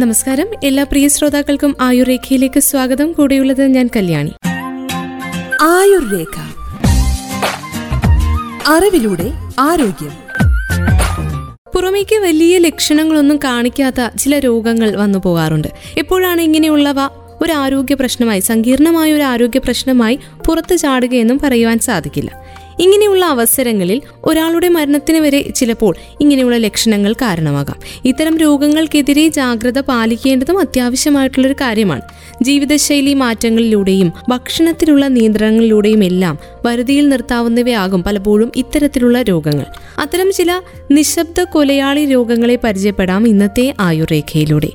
നമസ്കാരം, എല്ലാ പ്രിയ ശ്രോതാക്കൾക്കും ആയുർരേഖയിലേക്ക് സ്വാഗതം. കൂടെയുള്ളത് ഞാൻ കല്യാണി. ആയുർരേഖ, അറിവിലൂടെ ആരോഗ്യം. പുറമേക്ക് വലിയ ലക്ഷണങ്ങളൊന്നും കാണിക്കാത്ത ചില രോഗങ്ങൾ വന്നു പോകാറുണ്ട്. എപ്പോഴാണ് ഇങ്ങനെയുള്ളവ ഒരു ആരോഗ്യ പ്രശ്നമായി, സങ്കീർണമായ ഒരു ആരോഗ്യ പ്രശ്നമായി പുറത്തു ചാടുകയെന്നും പറയുവാൻ സാധിക്കില്ല. ഇങ്ങനെയുള്ള അവസരങ്ങളിൽ ഒരാളുടെ മരണത്തിന് വരെ ചിലപ്പോൾ ഇങ്ങനെയുള്ള ലക്ഷണങ്ങൾ കാരണമാകാം. ഇത്തരം രോഗങ്ങൾക്കെതിരെ ജാഗ്രത പാലിക്കേണ്ടതും അത്യാവശ്യമായിട്ടുള്ളൊരു കാര്യമാണ്. ജീവിതശൈലി മാറ്റങ്ങളിലൂടെയും ഭക്ഷണത്തിലുള്ള നിയന്ത്രണങ്ങളിലൂടെയും എല്ലാം വരുതിയിൽ നിർത്താവുന്നവയാകും പലപ്പോഴും ഇത്തരത്തിലുള്ള രോഗങ്ങൾ. അത്തരം ചില നിശബ്ദ കൊലയാളി രോഗങ്ങളെ പരിചയപ്പെടാം ഇന്നത്തെ ആയുർരേഖയിലൂടെ.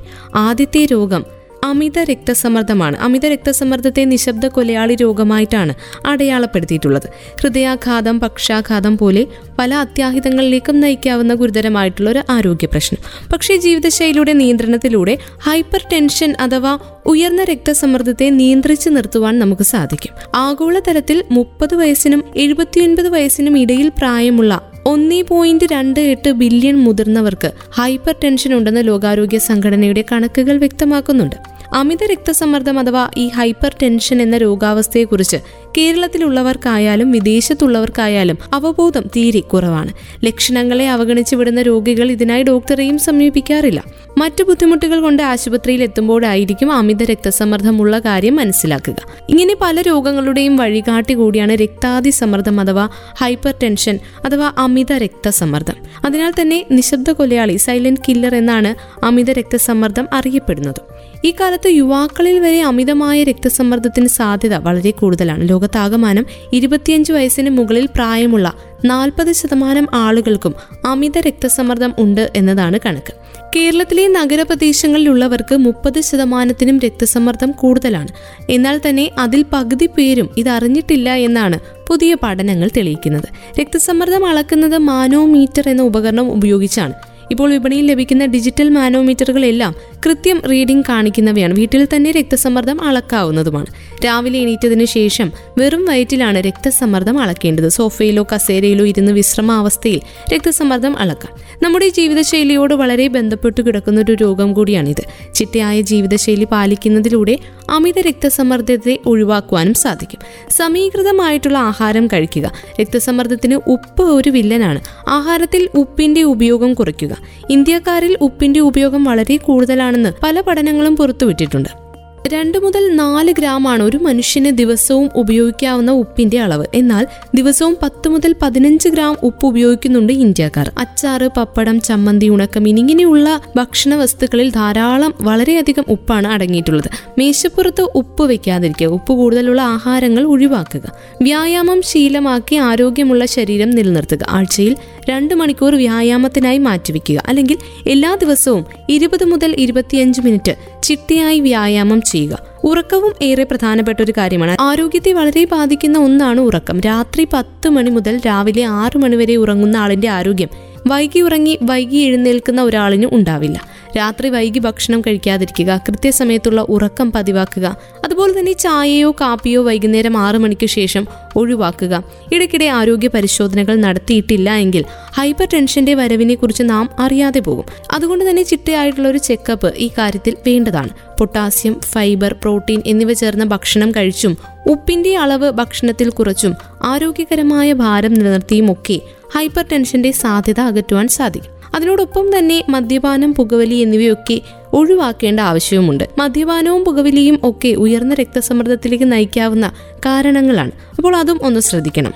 ആദ്യത്തെ രോഗം അമിത രക്തസമ്മർദ്ദമാണ്. അമിത രക്തസമ്മർദ്ദത്തെ നിശബ്ദ കൊലയാളി രോഗമായിട്ടാണ് അടയാളപ്പെടുത്തിയിട്ടുള്ളത്. ഹൃദയാഘാതം, പക്ഷാഘാതം പോലെ പല അത്യാഹിതങ്ങളിലേക്കും നയിക്കാവുന്ന ഗുരുതരമായിട്ടുള്ള ഒരു ആരോഗ്യ പ്രശ്നം. പക്ഷേ ജീവിതശൈലിയുടെ നിയന്ത്രണത്തിലൂടെ ഹൈപ്പർ ടെൻഷൻ അഥവാ ഉയർന്ന രക്തസമ്മർദ്ദത്തെ നിയന്ത്രിച്ചു നിർത്തുവാൻ നമുക്ക് സാധിക്കും. ആഗോളതലത്തിൽ 30 വയസ്സിനും 79 വയസ്സിനും ഇടയിൽ പ്രായമുള്ള 1.28 ബില്യൺ മുതിർന്നവർക്ക് ഹൈപ്പർ ടെൻഷൻ ഉണ്ടെന്ന് ലോകാരോഗ്യ സംഘടനയുടെ കണക്കുകൾ വ്യക്തമാക്കുന്നുണ്ട്. അമിത രക്തസമ്മർദ്ദം അഥവാ ഈ ഹൈപ്പർ ടെൻഷൻ എന്ന രോഗാവസ്ഥയെക്കുറിച്ച് കേരളത്തിലുള്ളവർക്കായാലും വിദേശത്തുള്ളവർക്കായാലും അവബോധം തീരെ കുറവാണ്. ലക്ഷണങ്ങളെ അവഗണിച്ചു വിടുന്ന രോഗികൾ ഇതിനായി ഡോക്ടറെയും സമീപിക്കാറില്ല. മറ്റു ബുദ്ധിമുട്ടുകൾ കൊണ്ട് ആശുപത്രിയിൽ എത്തുമ്പോഴായിരിക്കും അമിത രക്തസമ്മർദ്ദമുള്ള കാര്യം മനസ്സിലാക്കുക. ഇങ്ങനെ പല രോഗങ്ങളുടെയും വഴികാട്ടി കൂടിയാണ് രക്താതിസമ്മർദ്ദം അഥവാ ഹൈപ്പർ ടെൻഷൻ അഥവാ അമിത രക്തസമ്മർദ്ദം. അതിനാൽ തന്നെ നിശബ്ദ കൊലയാളി, സൈലന്റ് കില്ലർ എന്നാണ് അമിത രക്തസമ്മർദ്ദം അറിയപ്പെടുന്നത്. ഈ കാലത്ത് യുവാക്കളിൽ വരെ അമിതമായ രക്തസമ്മർദ്ദത്തിന് സാധ്യത വളരെ കൂടുതലാണ്. ലോകത്താകമാനം 25 വയസ്സിന് മുകളിൽ പ്രായമുള്ള 40% ആളുകൾക്കും അമിത രക്തസമ്മർദ്ദം ഉണ്ട് എന്നതാണ് കണക്ക്. കേരളത്തിലെ നഗരപ്രദേശങ്ങളിലുള്ളവർക്ക് 30%-നും രക്തസമ്മർദ്ദം കൂടുതലാണ്. എന്നാൽ തന്നെ അതിൽ പകുതി പേരും ഇതറിഞ്ഞിട്ടില്ല എന്നാണ് പുതിയ പഠനങ്ങൾ തെളിയിക്കുന്നത്. രക്തസമ്മർദ്ദം അളക്കുന്നത് മാനോമീറ്റർ എന്ന ഉപകരണം ഉപയോഗിച്ചാണ്. ഇപ്പോൾ വിപണിയിൽ ലഭിക്കുന്ന ഡിജിറ്റൽ മാനോമീറ്ററുകളെല്ലാം കൃത്യം റീഡിംഗ് കാണിക്കുന്നവയാണ്. വീട്ടിൽ തന്നെ രക്തസമ്മർദ്ദം അളക്കാവുന്നതുമാണ്. രാവിലെ എണീറ്റതിനു ശേഷം വെറും വയറ്റിലാണ് രക്തസമ്മർദ്ദം അളക്കേണ്ടത്. സോഫയിലോ കസേരയിലോ ഇരുന്ന് വിശ്രമാവസ്ഥയിൽ രക്തസമ്മർദ്ദം അളക്കാം. നമ്മുടെ ജീവിതശൈലിയോട് വളരെ ബന്ധപ്പെട്ടു കിടക്കുന്ന ഒരു രോഗം കൂടിയാണിത്. ചിട്ടയായ ജീവിതശൈലി പാലിക്കുന്നതിലൂടെ അമിത രക്തസമ്മർദ്ദത്തെ ഒഴിവാക്കുവാനും സാധിക്കും. സമീകൃതമായിട്ടുള്ള ആഹാരം കഴിക്കുക. രക്തസമ്മർദ്ദത്തിന് ഉപ്പ് ഒരു വില്ലനാണ്. ആഹാരത്തിൽ ഉപ്പിന്റെ ഉപയോഗം കുറയ്ക്കുക. ഇന്ത്യക്കാരിൽ ഉപ്പിന്റെ ഉപയോഗം വളരെ കൂടുതലാണെന്ന് പല പഠനങ്ങളും പുറത്തുവിട്ടിട്ടുണ്ട്. 2 മുതൽ 4 ഗ്രാമാണ് ഒരു മനുഷ്യന് ദിവസവും ഉപയോഗിക്കാവുന്ന ഉപ്പിന്റെ അളവ്. എന്നാൽ ദിവസവും 10 മുതൽ 15 ഗ്രാം ഉപ്പ് ഉപയോഗിക്കുന്നുണ്ട് ഇന്ത്യക്കാർ. അച്ചാറ്, പപ്പടം, ചമ്മന്തി, ഉണക്കമീൻ ഇങ്ങനെയുള്ള ഭക്ഷണ വസ്തുക്കളിൽ ധാരാളം വളരെയധികം ഉപ്പാണ് അടങ്ങിയിട്ടുള്ളത്. മേശപ്പുറത്ത് ഉപ്പ് വെക്കാതിരിക്കുക. ഉപ്പ് കൂടുതലുള്ള ആഹാരങ്ങൾ ഒഴിവാക്കുക. വ്യായാമം ശീലമാക്കി ആരോഗ്യമുള്ള ശരീരം നിലനിർത്തുക. ആഴ്ചയിൽ 2 മണിക്കൂർ വ്യായാമത്തിനായി മാറ്റിവെക്കുക. അല്ലെങ്കിൽ എല്ലാ ദിവസവും 20 മുതൽ 25 മിനിറ്റ് ചിട്ടയായി വ്യായാമം ചെയ്യുക. ഉറക്കവും ഏറെ പ്രധാനപ്പെട്ട ഒരു കാര്യമാണ്. ആരോഗ്യത്തെ വളരെ ബാധിക്കുന്ന ഒന്നാണ് ഉറക്കം. രാത്രി 10 മണി മുതൽ രാവിലെ 6 മണി വരെ ഉറങ്ങുന്ന ആളിന്റെ ആരോഗ്യം വൈകി ഉറങ്ങി വൈകി എഴുന്നേൽക്കുന്ന ഒരാളിന് ഉണ്ടാവില്ല. രാത്രി വൈകി ഭക്ഷണം കഴിക്കാതിരിക്കുക. കൃത്യസമയത്തുള്ള ഉറക്കം പതിവാക്കുക. അതുപോലെ തന്നെ ചായയോ കാപ്പിയോ വൈകുന്നേരം 6 മണിക്ക് ശേഷം ഒഴിവാക്കുക. ഇടയ്ക്കിടെ ആരോഗ്യ പരിശോധനകൾ നടത്തിയിട്ടില്ല എങ്കിൽ ഹൈപ്പർ ടെൻഷന്റെ വരവിനെ കുറിച്ച് നാം അറിയാതെ പോകും. അതുകൊണ്ട് തന്നെ ചിട്ടയായിട്ടുള്ള ഒരു ചെക്കപ്പ് ഈ കാര്യത്തിൽ വേണ്ടതാണ്. പൊട്ടാസ്യം, ഫൈബർ, പ്രോട്ടീൻ എന്നിവ ചേർന്ന ഭക്ഷണം കഴിച്ചും ഉപ്പിന്റെ അളവ് ഭക്ഷണത്തിൽ കുറച്ചും ആരോഗ്യകരമായ ഭാരം നിലനിർത്തിയും ഒക്കെ ഹൈപ്പർ ടെൻഷന്റെ സാധ്യത അകറ്റുവാൻ സാധിക്കും. അതിനോടൊപ്പം തന്നെ മദ്യപാനം, പുകവലി എന്നിവയൊക്കെ ഒഴിവാക്കേണ്ട ആവശ്യവുമുണ്ട്. മദ്യപാനവും പുകവലിയും ഒക്കെ ഉയർന്ന രക്തസമ്മർദ്ദത്തിലേക്ക് നയിക്കാവുന്ന കാരണങ്ങളാണ്. അപ്പോൾ അതും ഒന്ന് ശ്രദ്ധിക്കണം.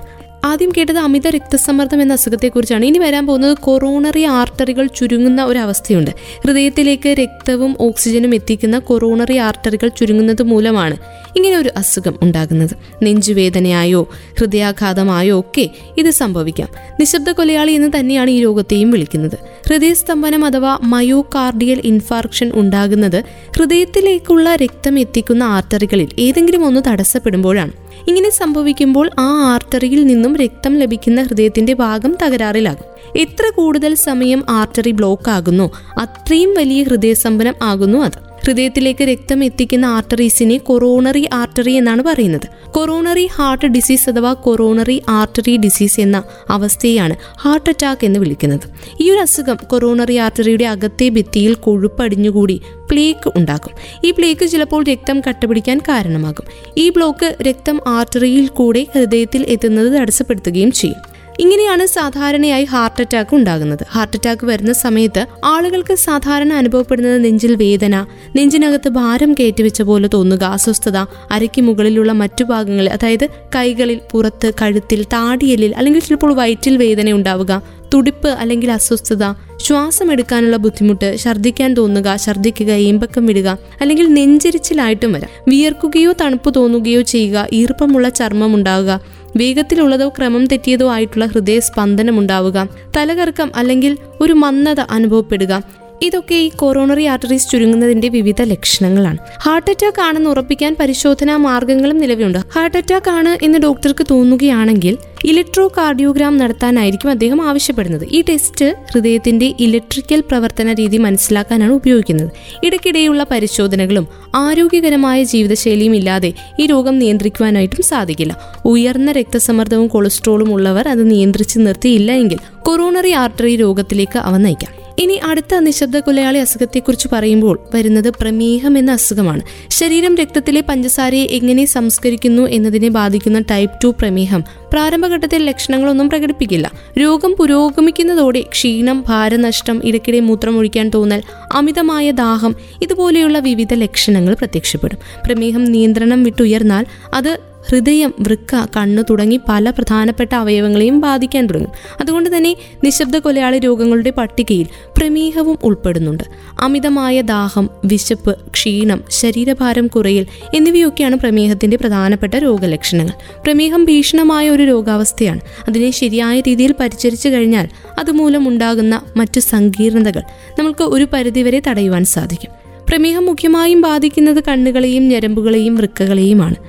ആദ്യം കേട്ടത് അമിത രക്തസമ്മർദ്ദം എന്ന അസുഖത്തെക്കുറിച്ചാണ്. ഇനി വരാൻ പോകുന്നത് കൊറോണറി ആർട്ടറികൾ ചുരുങ്ങുന്ന ഒരവസ്ഥയുണ്ട്. ഹൃദയത്തിലേക്ക് രക്തവും ഓക്സിജനും എത്തിക്കുന്ന കൊറോണറി ആർട്ടറികൾ ചുരുങ്ങുന്നത് മൂലമാണ് ഇങ്ങനെ ഒരു അസുഖം ഉണ്ടാകുന്നത്. നെഞ്ചുവേദനയായോ ഹൃദയാഘാതമായോ ഒക്കെ ഇത് സംഭവിക്കാം. നിശബ്ദ കൊലയാളി എന്ന് തന്നെയാണ് ഈ രോഗത്തെയും വിളിക്കുന്നത്. ഹൃദയസ്തംഭനം അഥവാ മയോകാർഡിയൽ ഇൻഫാർക്ഷൻ ഉണ്ടാകുന്നത് ഹൃദയത്തിലേക്കുള്ള രക്തം എത്തിക്കുന്ന ആർട്ടറികളിൽ ഏതെങ്കിലും ഒന്ന് തടസ്സപ്പെടുമ്പോഴാണ്. ഇങ്ങനെ സംഭവിക്കുമ്പോൾ ആ ആർട്ടറിയിൽ നിന്നും രക്തം ലഭിക്കുന്ന ഹൃദയത്തിന്റെ ഭാഗം തകരാറിലാകും. എത്ര കൂടുതൽ സമയം ആർട്ടറി ബ്ലോക്ക് ആകുന്നു അത്രയും വലിയ ഹൃദയസ്തംഭനം ആകുന്നു അത്. ഹൃദയത്തിലേക്ക് രക്തം എത്തിക്കുന്ന ആർട്ടറീസിനെ കൊറോണറി ആർട്ടറി എന്നാണ് പറയുന്നത്. കൊറോണറി ഹാർട്ട് ഡിസീസ് അഥവാ കൊറോണറി ആർട്ടറി ഡിസീസ് എന്ന അവസ്ഥയാണ് ഹാർട്ട് അറ്റാക്ക് എന്ന് വിളിക്കുന്നത്. ഈ ഒരു അസുഖം കൊറോണറി ആർട്ടറിയുടെ അകത്തെ ഭിത്തിയിൽ കൊഴുപ്പടിഞ്ഞുകൂടി പ്ലേക്ക് ഉണ്ടാക്കും. ഈ പ്ലേക്ക് ചിലപ്പോൾ രക്തം കട്ടപിടിക്കാൻ കാരണമാകും. ഈ ബ്ലോക്ക് രക്തം ആർട്ടറിയിൽ കൂടെ ഹൃദയത്തിൽ എത്തുന്നത് തടസ്സപ്പെടുത്തുകയും ചെയ്യും. ഇങ്ങനെയാണ് സാധാരണയായി ഹാർട്ട് അറ്റാക്ക് ഉണ്ടാകുന്നത്. ഹാർട്ട് അറ്റാക്ക് വരുന്ന സമയത്ത് ആളുകൾക്ക് സാധാരണ അനുഭവപ്പെടുന്നത് നെഞ്ചിൽ വേദന, നെഞ്ചിനകത്ത് ഭാരം കയറ്റിവെച്ച പോലെ തോന്നുക, അസ്വസ്ഥത, അരയ്ക്ക് മുകളിലുള്ള മറ്റു ഭാഗങ്ങളിൽ, അതായത് കൈകളിൽ, പുറത്ത്, കഴുത്തിൽ, താടിയെല്ലിൽ അല്ലെങ്കിൽ ചിലപ്പോൾ വയറ്റിൽ വേദന ഉണ്ടാവുക, തുടിപ്പ് അല്ലെങ്കിൽ അസ്വസ്ഥത, ശ്വാസം എടുക്കാനുള്ള ബുദ്ധിമുട്ട്, ഛർദ്ദിക്കാൻ തോന്നുക, ഛർദ്ദിക്കുക, ഏമ്പക്കം വിടുക അല്ലെങ്കിൽ നെഞ്ചിരിച്ചിലായിട്ടും വരാം, വിയർക്കുകയോ തണുപ്പ് തോന്നുകയോ ചെയ്യുക, ഈർപ്പമുള്ള ചർമ്മം ഉണ്ടാവുക, വേഗത്തിലുള്ളതോ ക്രമം തെറ്റിയതോ ആയിട്ടുള്ള ഹൃദയ സ്പന്ദനം ഉണ്ടാവുക, തലകറക്കം അല്ലെങ്കിൽ ഒരു മന്ദത അനുഭവപ്പെടുക. ഇതൊക്കെ ഈ കൊറോണറി ആർട്ടറീസ് ചുരുങ്ങുന്നതിന്റെ വിവിധ ലക്ഷണങ്ങളാണ്. ഹാർട്ട് അറ്റാക്ക് ആണെന്ന് ഉറപ്പിക്കാൻ പരിശോധനാ മാർഗങ്ങളും നിലവിലുണ്ട്. ഹാർട്ട് അറ്റാക്ക് ആണ് എന്ന് ഡോക്ടർക്ക് തോന്നുകയാണെങ്കിൽ ഇലക്ട്രോ കാർഡിയോഗ്രാം നടത്താനായിരിക്കും അദ്ദേഹം ആവശ്യപ്പെടുന്നത്. ഈ ടെസ്റ്റ് ഹൃദയത്തിന്റെ ഇലക്ട്രിക്കൽ പ്രവർത്തന രീതി മനസ്സിലാക്കാനാണ് ഉപയോഗിക്കുന്നത്. ഇടയ്ക്കിടെയുള്ള പരിശോധനകളും ആരോഗ്യകരമായ ജീവിതശൈലിയും ഇല്ലാതെ ഈ രോഗം നിയന്ത്രിക്കുവാനായിട്ടും സാധിക്കില്ല. ഉയർന്ന രക്തസമ്മർദ്ദവും കൊളസ്ട്രോളും ഉള്ളവർ അത് നിയന്ത്രിച്ച് നിർത്തിയില്ല എങ്കിൽ കൊറോണറി ആർട്ടറി രോഗത്തിലേക്ക് അവ നയിക്കാം. ഇനി അടുത്ത നിശബ്ദ കൊലയാളി അസുഖത്തെക്കുറിച്ച് പറയുമ്പോൾ വരുന്നത് പ്രമേഹം എന്ന അസുഖമാണ്. ശരീരം രക്തത്തിലെ പഞ്ചസാരയെ എങ്ങനെ സംസ്കരിക്കുന്നു എന്നതിനെ ബാധിക്കുന്ന ടൈപ്പ് 2 പ്രമേഹം പ്രാരംഭഘട്ടത്തിൽ ലക്ഷണങ്ങളൊന്നും പ്രകടിപ്പിക്കില്ല. രോഗം പുരോഗമിക്കുന്നതോടെ ക്ഷീണം, ഭാരനഷ്ടം, ഇടയ്ക്കിടെ മൂത്രമൊഴിക്കാൻ തോന്നൽ, അമിതമായ ദാഹം, ഇതുപോലെയുള്ള വിവിധ ലക്ഷണങ്ങൾ പ്രത്യക്ഷപ്പെടും. പ്രമേഹം നിയന്ത്രണം വിട്ടുയർന്നാൽ അത് ഹൃദയം, വൃക്ക, കണ്ണ് തുടങ്ങി പല പ്രധാനപ്പെട്ട അവയവങ്ങളെയും ബാധിക്കാൻ തുടങ്ങും. അതുകൊണ്ട് തന്നെ നിശബ്ദ കൊലയാളി രോഗങ്ങളുടെ പട്ടികയിൽ പ്രമേഹവും ഉൾപ്പെടുന്നുണ്ട്. അമിതമായ ദാഹം, വിശപ്പ്, ക്ഷീണം, ശരീരഭാരം കുറയൽ എന്നിവയൊക്കെയാണ് പ്രമേഹത്തിന്റെ പ്രധാനപ്പെട്ട രോഗലക്ഷണങ്ങൾ. പ്രമേഹം ഭീഷണമായ ഒരു രോഗാവസ്ഥയാണ്. അതിനെ ശരിയായ രീതിയിൽ പരിചരിച്ചു കഴിഞ്ഞാൽ അതുമൂലം ഉണ്ടാകുന്ന മറ്റ് സങ്കീർണതകൾ നമുക്ക് ഒരു പരിധിവരെ തടയുവാൻ സാധിക്കും. പ്രമേഹം മുഖ്യമായും ബാധിക്കുന്നത് കണ്ണുകളെയും ഞരമ്പുകളെയും വൃക്കകളെയുമാണ്.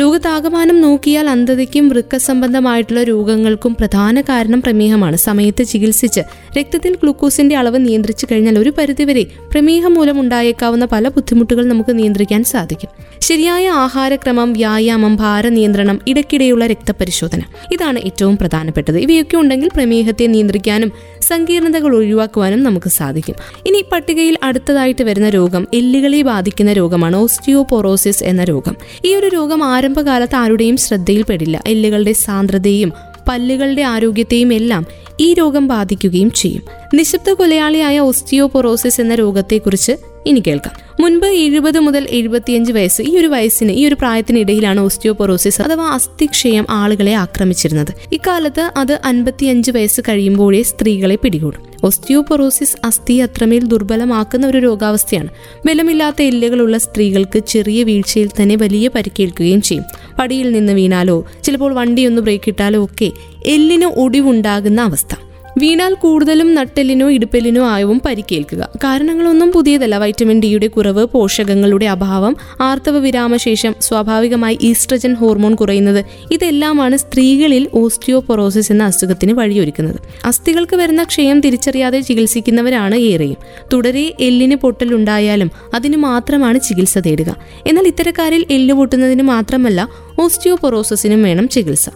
ലോകത്താകമാനം നോക്കിയാൽ അന്ധതയ്ക്കും വൃക്ക സംബന്ധമായിട്ടുള്ള രോഗങ്ങൾക്കും പ്രധാന കാരണം പ്രമേഹമാണ്. സമയത്ത് ചികിത്സിച്ച് രക്തത്തിൽ ഗ്ലൂക്കോസിന്റെ അളവ് നിയന്ത്രിച്ചു കഴിഞ്ഞാൽ ഒരു പരിധിവരെ പ്രമേഹം മൂലം ഉണ്ടായേക്കാവുന്ന പല ബുദ്ധിമുട്ടുകൾ നമുക്ക് നിയന്ത്രിക്കാൻ സാധിക്കും. ശരിയായ ആഹാരക്രമം, വ്യായാമം, ഭാരനിയന്ത്രണം, ഇടയ്ക്കിടെയുള്ള രക്തപരിശോധന, ഇതാണ് ഏറ്റവും പ്രധാനപ്പെട്ടത്. ഇവയൊക്കെ ഉണ്ടെങ്കിൽ പ്രമേഹത്തെ നിയന്ത്രിക്കാനും സങ്കീർണതകൾ ഒഴിവാക്കുവാനും നമുക്ക് സാധിക്കും. ഇനി പട്ടികയിൽ അടുത്തതായിട്ട് വരുന്ന രോഗം എല്ലുകളെ ബാധിക്കുന്ന രോഗമാണ്, ഓസ്റ്റിയോപൊറോസിസ് എന്ന രോഗം. ഈ ഒരു രോഗം ആരംഭകാലത്ത് ആരുടെയും ശ്രദ്ധയിൽപ്പെടില്ല. എല്ലുകളുടെ സാന്ദ്രതയും പല്ലുകളുടെ ആരോഗ്യത്തെയും എല്ലാം ഈ രോഗം ബാധിക്കുകയും ചെയ്യും. നിശബ്ദ കൊലയാളിയായ ഓസ്റ്റിയോപൊറോസിസ് എന്ന രോഗത്തെക്കുറിച്ച് ഇനി കേൾക്കാം. മുൻപ് 70 മുതൽ 75 വയസ്സ് ഈ ഒരു പ്രായത്തിനിടയിലാണ് ഓസ്റ്റിയോപൊറോസിസ് അഥവാ അസ്ഥിക്ഷയം ആളുകളെ ആക്രമിച്ചിരുന്നത്. ഇക്കാലത്ത് അത് 55 വയസ്സ് കഴിയുമ്പോഴേ സ്ത്രീകളെ പിടികൂടും. ഓസ്റ്റിയോപൊറോസിസ് അസ്ഥി അത്രമേൽ ദുർബലമാക്കുന്ന ഒരു രോഗാവസ്ഥയാണ്. ബലമില്ലാത്ത എല്ലുകളുള്ള സ്ത്രീകൾക്ക് ചെറിയ വീഴ്ചയിൽ തന്നെ വലിയ പരിക്കേൽക്കുകയും ചെയ്യും. പടിയിൽ നിന്ന് വീണാലോ ചിലപ്പോൾ വണ്ടിയൊന്ന് ബ്രേക്കിട്ടാലോ ഒക്കെ എല്ലിന് ഒടിവുണ്ടാകുന്ന അവസ്ഥ. വീണാൽ കൂടുതലും നട്ടെല്ലിനോ ഇടുപ്പെല്ലിനോ ആയവും പരിക്കേൽക്കുക. കാരണങ്ങളൊന്നും പുതിയതല്ല. വൈറ്റമിൻ ഡിയുടെ കുറവ്, പോഷകങ്ങളുടെ അഭാവം, ആർത്തവ വിരാമശേഷം സ്വാഭാവികമായി ഈസ്ട്രജൻ ഹോർമോൺ കുറയുന്നത്, ഇതെല്ലാമാണ് സ്ത്രീകളിൽ ഓസ്റ്റിയോപൊറോസിസ് എന്ന അസുഖത്തിന് വഴിയൊരുക്കുന്നത്. അസ്ഥികൾക്ക് വരുന്ന ക്ഷയം തിരിച്ചറിയാതെ ചികിത്സിക്കുന്നവരാണ് ഏറെയും. തുടരെ എല്ലിന് പൊട്ടലുണ്ടായാലും അതിന് മാത്രമാണ് ചികിത്സ തേടുക. എന്നാൽ ഇത്തരക്കാരിൽ എല്ല് പൊട്ടുന്നതിന് മാത്രമല്ല ഓസ്റ്റിയോപൊറോസിസിനും വേണം ചികിത്സ.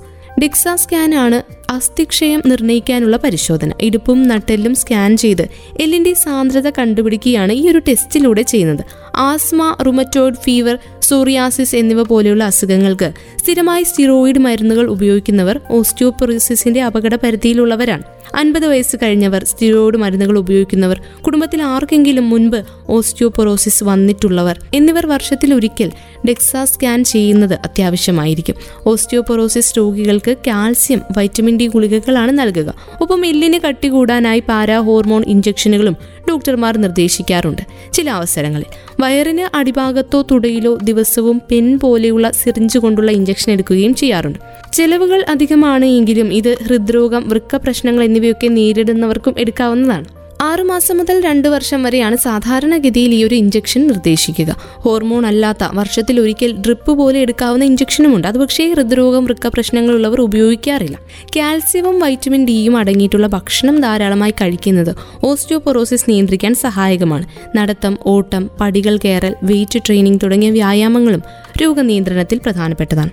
ഡിക്സ സ്കാനാണ് അസ്ഥിക്ഷയം നിർണ്ണയിക്കാനുള്ള പരിശോധന. ഇടുപ്പും നട്ടെല്ലും സ്കാൻ ചെയ്ത് എല്ലിന്റെ സാന്ദ്രത കണ്ടുപിടിക്കുകയാണ് ഈ ഒരു ടെസ്റ്റിലൂടെ ചെയ്യുന്നത്. ആസ്മ, റുമറ്റോയിഡ് ഫീവർ, സോറിയാസിസ് എന്നിവ പോലെയുള്ള അസുഖങ്ങൾക്ക് സ്ഥിരമായി സ്റ്റിറോയിഡ് മരുന്നുകൾ ഉപയോഗിക്കുന്നവർ ഓസ്റ്റിയോപൊറോസിസിന്റെ അപകട പരിധിയിലുള്ളവരാണ്. 50 വയസ്സ് കഴിഞ്ഞവർ, സ്റ്റിറോയിഡ് മരുന്നുകൾ ഉപയോഗിക്കുന്നവർ, കുടുംബത്തിൽ ആർക്കെങ്കിലും മുൻപ് ഓസ്റ്റിയോപൊറോസിസ് വന്നിട്ടുള്ളവർ എന്നിവർ വർഷത്തിലൊരിക്കൽ ഡെക്സാ സ്കാൻ ചെയ്യുന്നത് അത്യാവശ്യമായിരിക്കും. ഓസ്റ്റിയോപൊറോസിസ് രോഗികൾക്ക് കാൽസ്യം, വൈറ്റമിൻ ഡി ഗുളികകളാണ് നൽകുക. ഒപ്പം എല്ലിന് കട്ടി കൂടാനായി പാരാ ഹോർമോൺ ഇഞ്ചക്ഷനുകളും ഡോക്ടർമാർ നിർദ്ദേശിക്കാറുണ്ട്. ചില അവസരങ്ങളിൽ വയറിന് അടിഭാഗത്തോ തുടയിലോ ദിവസവും പെൻ പോലെയുള്ള സിറിഞ്ച് കൊണ്ടുള്ള ഇഞ്ചക്ഷൻ എടുക്കുകയും ചെയ്യാറുണ്ട്. ചെലവുകൾ അധികമാണ് എങ്കിലും ഇത് ഹൃദ്രോഗം, വൃക്ക പ്രശ്നങ്ങൾ എന്നിവയൊക്കെ നേരിടുന്നവർക്കും എടുക്കാവുന്നതാണ്. 6 മാസം മുതൽ 2 വർഷം വരെയാണ് സാധാരണഗതിയിൽ ഈ ഒരു ഇഞ്ചക്ഷൻ നിർദ്ദേശിക്കുക. ഹോർമോൺ അല്ലാത്ത വർഷത്തിലൊരിക്കൽ ഡ്രിപ്പ് പോലെ എടുക്കാവുന്ന ഇഞ്ചക്ഷനുമുണ്ട്. അത് പക്ഷേ ഹൃദ്രോഗം, വൃക്ക പ്രശ്നങ്ങളുള്ളവർ ഉപയോഗിക്കാറില്ല. കാൽസ്യവും വൈറ്റമിൻ ഡിയും അടങ്ങിയിട്ടുള്ള ഭക്ഷണം ധാരാളമായി കഴിക്കുന്നത് ഓസ്റ്റിയോപൊറോസിസ് നിയന്ത്രിക്കാൻ സഹായകമാണ്. നടത്തം, ഓട്ടം, പടികൾ കയറൽ, വെയിറ്റ് ട്രെയിനിങ് തുടങ്ങിയ വ്യായാമങ്ങളും രോഗനിയന്ത്രണത്തിൽ പ്രധാനപ്പെട്ടതാണ്.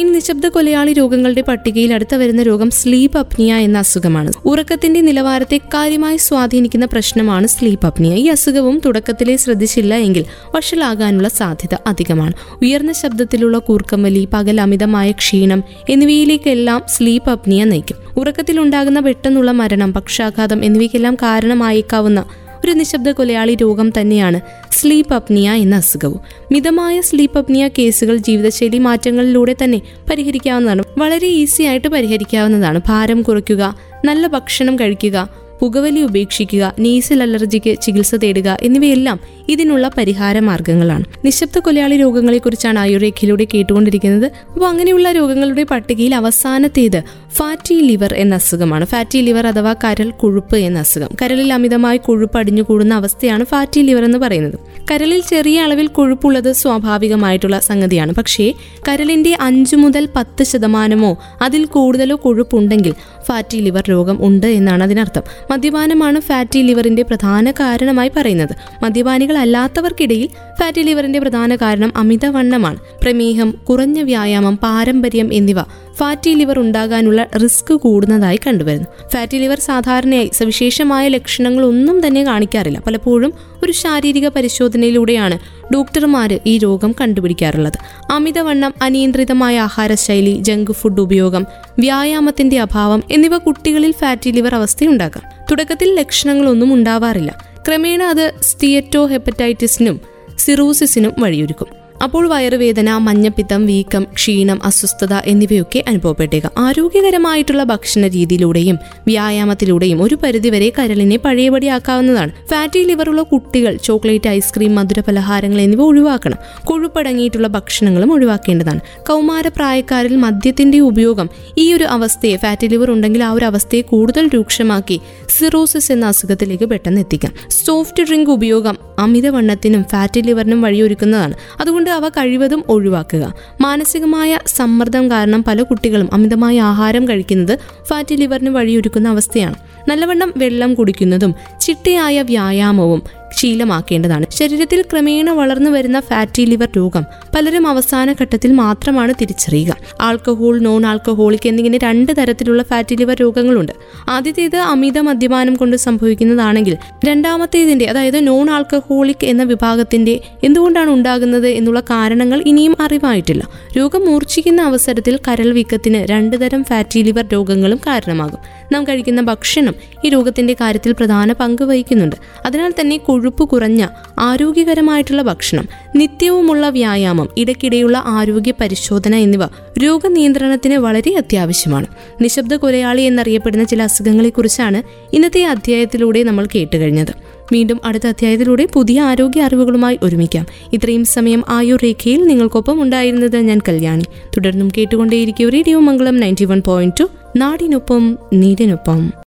ഇനി നിശബ്ദ കൊലയാളി രോഗങ്ങളുടെ പട്ടികയിൽ അടുത്ത് വരുന്ന രോഗം സ്ലീപ്പ് അപ്നിയ എന്ന അസുഖമാണ്. ഉറക്കത്തിന്റെ നിലവാരത്തെ കാര്യമായി സ്വാധീനിക്കുന്ന പ്രശ്നമാണ് സ്ലീപ്പ് അപ്നിയ. ഈ അസുഖവും തുടക്കത്തിലെ ശ്രദ്ധിച്ചില്ല എങ്കിൽ വഷളാകാനുള്ള സാധ്യത അധികമാണ്. ഉയർന്ന ശബ്ദത്തിലുള്ള കൂർക്കംവലി, പകൽ അമിതമായ ക്ഷീണം എന്നിവയിലേക്കെല്ലാം സ്ലീപ്പ് അപ്നിയ നയിക്കും. ഉറക്കത്തിലുണ്ടാകുന്ന പെട്ടെന്നുള്ള മരണം, പക്ഷാഘാതം എന്നിവയ്ക്കെല്ലാം കാരണമായേക്കാവുന്ന ഒരു നിശബ്ദ കൊലയാളി രോഗം തന്നെയാണ് സ്ലീപ്പ് അപ്നിയ എന്ന അസുഖവും. മിതമായ സ്ലീപ്പ് അപ്നിയ കേസുകൾ ജീവിതശൈലി മാറ്റങ്ങളിലൂടെ തന്നെ പരിഹരിക്കാവുന്നതാണ്. വളരെ ഈസി ആയിട്ട് പരിഹരിക്കാവുന്നതാണ്. ഭാരം കുറയ്ക്കുക, നല്ല ഭക്ഷണം കഴിക്കുക, പുകവലി ഉപേക്ഷിക്കുക, നേസൽ അലർജിക്ക് ചികിത്സ തേടുക എന്നിവയെല്ലാം ഇതിനുള്ള പരിഹാര മാർഗങ്ങളാണ്. നിശബ്ദ കൊലയാളി രോഗങ്ങളെക്കുറിച്ചാണ് ആയുർവേദയിലൂടെ കേട്ടുകൊണ്ടിരിക്കുന്നത്. അപ്പോൾ അങ്ങനെയുള്ള രോഗങ്ങളുടെ പട്ടികയിൽ അവസാനത്തേത് ഫാറ്റി ലിവർ എന്ന അസുഖമാണ്. ഫാറ്റി ലിവർ അഥവാ കരൾ കൊഴുപ്പ് എന്ന അസുഖം. കരളിൽ അമിതമായി കൊഴുപ്പ് അടിഞ്ഞുകൂടുന്ന അവസ്ഥയാണ് ഫാറ്റി ലിവർ എന്ന് പറയുന്നത്. കരളിൽ ചെറിയ അളവിൽ കൊഴുപ്പുള്ളത് സ്വാഭാവികമായിട്ടുള്ള സംഗതിയാണ്. പക്ഷേ കരളിന്റെ 5 മുതൽ 10% അതിൽ കൂടുതലോ കൊഴുപ്പുണ്ടെങ്കിൽ ഫാറ്റി ലിവർ രോഗം ഉണ്ട് എന്നാണ് അതിനർത്ഥം. മദ്യപാനമാണ് ഫാറ്റി ലിവറിന്റെ പ്രധാന കാരണമായി പറയുന്നത്. മദ്യപാനികളല്ലാത്തവർക്കിടയിൽ ഫാറ്റി ലിവറിന്റെ പ്രധാന കാരണം അമിതവണ്ണമാണ്. പ്രമേഹം, കുറഞ്ഞ വ്യായാമം, പാരമ്പര്യം എന്നിവ ഫാറ്റി ലിവർ ഉണ്ടാകാനുള്ള റിസ്ക് കൂടുന്നതായി കണ്ടുവരുന്നു. ഫാറ്റി ലിവർ സാധാരണയായി സവിശേഷമായ ലക്ഷണങ്ങളൊന്നും തന്നെ കാണിക്കാറില്ല. പലപ്പോഴും ഒരു ശാരീരിക പരിശോധനയിലൂടെയാണ് ഡോക്ടർമാർ ഈ രോഗം കണ്ടുപിടിക്കാറുള്ളത്. അമിതവണ്ണം, അനിയന്ത്രിതമായ ആഹാരശൈലി, ജങ്ക് ഫുഡ് ഉപയോഗം, വ്യായാമത്തിന്റെ അഭാവം എന്നിവ കുട്ടികളിൽ ഫാറ്റി ലിവർ അവസ്ഥയുണ്ടാക്കാം. തുടക്കത്തിൽ ലക്ഷണങ്ങളൊന്നും ഉണ്ടാവാറില്ല. ക്രമേണ അത് സ്റ്റിയറ്റോ ഹെപ്പറ്റൈറ്റിസിനും സിറോസിസിനും വഴിയൊരുക്കും. അപ്പോൾ വയറുവേദന, മഞ്ഞപ്പിത്തം, വീക്കം, ക്ഷീണം, അസ്വസ്ഥത എന്നിവയൊക്കെ അനുഭവപ്പെട്ടേക്കാം. ആരോഗ്യകരമായിട്ടുള്ള ഭക്ഷണ രീതിയിലൂടെയും വ്യായാമത്തിലൂടെയും ഒരു പരിധിവരെ കരളിനെ പഴയപടിയാക്കാവുന്നതാണ്. ഫാറ്റി ലിവറുള്ള കുട്ടികൾ ചോക്ലേറ്റ്, ഐസ്ക്രീം, മധുര പലഹാരങ്ങൾ എന്നിവ ഒഴിവാക്കണം. കൊഴുപ്പടങ്ങിയിട്ടുള്ള ഭക്ഷണങ്ങളും ഒഴിവാക്കേണ്ടതാണ്. കൗമാരപ്രായക്കാരിൽ മദ്യത്തിന്റെ ഉപയോഗം ഈ ഒരു അവസ്ഥയെ, ഫാറ്റി ലിവർ ഉണ്ടെങ്കിൽ ആ ഒരു അവസ്ഥയെ കൂടുതൽ രൂക്ഷമാക്കി സിറോസിസ് എന്ന അസുഖത്തിലേക്ക് പെട്ടെന്ന് എത്തിക്കാം. സോഫ്റ്റ് ഡ്രിങ്ക് ഉപയോഗം അമിതവണ്ണത്തിനും ഫാറ്റി ലിവറിനും വഴിയൊരുക്കുന്നതാണ്. അതുകൊണ്ട് അവ കഴിവതും ഒഴിവാക്കുക. മാനസികമായ സമ്മർദ്ദം കാരണം പല കുട്ടികളും അമിതമായ ആഹാരം കഴിക്കുന്നത് ഫാറ്റി ലിവറിന് വഴിയൊരുക്കുന്ന അവസ്ഥയാണ്. നല്ലവണ്ണം വെള്ളം കുടിക്കുന്നതും ചിട്ടയായ വ്യായാമവും ശീലമാക്കേണ്ടതാണ്. ശരീരത്തിൽ ക്രമേണ വളർന്നു വരുന്ന ഫാറ്റി ലിവർ രോഗം പലരും അവസാന ഘട്ടത്തിൽ മാത്രമാണ് തിരിച്ചറിയുക. ആൽക്കഹോൾ, നോൺ ആൽക്കഹോളിക് എന്നിങ്ങനെ 2 തരത്തിലുള്ള ഫാറ്റി ലിവർ രോഗങ്ങളുണ്ട്. ആദ്യത്തേത് അമിത മദ്യപാനം കൊണ്ട് സംഭവിക്കുന്നതാണെങ്കിൽ രണ്ടാമത്തേതിന്റെ, അതായത് നോൺ ആൽക്കഹോളിക് എന്ന വിഭാഗത്തിന്റെ എന്തുകൊണ്ടാണ് ഉണ്ടാകുന്നത് എന്നുള്ള കാരണങ്ങൾ ഇനിയും അറിവായിട്ടില്ല. രോഗം മൂർച്ഛിക്കുന്ന അവസരത്തിൽ കരൾ വീക്കത്തിന് 2 തരം ഫാറ്റി ലിവർ രോഗങ്ങളും കാരണമാകും. നാം കഴിക്കുന്ന ഭക്ഷണം ഈ രോഗത്തിന്റെ കാര്യത്തിൽ പ്രധാന പങ്ക് വഹിക്കുന്നുണ്ട്. അതിനാൽ തന്നെ കൊഴുപ്പ് കുറഞ്ഞ ആരോഗ്യകരമായിട്ടുള്ള ഭക്ഷണം, നിത്യവുമുള്ള വ്യായാമം, ഇടയ്ക്കിടെയുള്ള ആരോഗ്യ പരിശോധന എന്നിവ രോഗനിയന്ത്രണത്തിന് വളരെ അത്യാവശ്യമാണ്. നിശബ്ദ കൊലയാളി എന്നറിയപ്പെടുന്ന ചില അസുഖങ്ങളെക്കുറിച്ചാണ് ഇന്നത്തെ അധ്യായത്തിലൂടെ നമ്മൾ കേട്ടുകഴിഞ്ഞത്. വീണ്ടും അടുത്ത അധ്യായത്തിലൂടെ പുതിയ ആരോഗ്യ അറിവുകളുമായി ഒരുമിക്കാം. ഇത്രയും സമയം ആയുർരേഖയിൽ നിങ്ങൾക്കൊപ്പം ഉണ്ടായിരുന്നത് ഞാൻ കല്യാണി. തുടർന്നും കേട്ടുകൊണ്ടേയിരിക്കും റേഡിയോ മംഗളം 91.2, നാടിനൊപ്പം നീടിനൊപ്പം.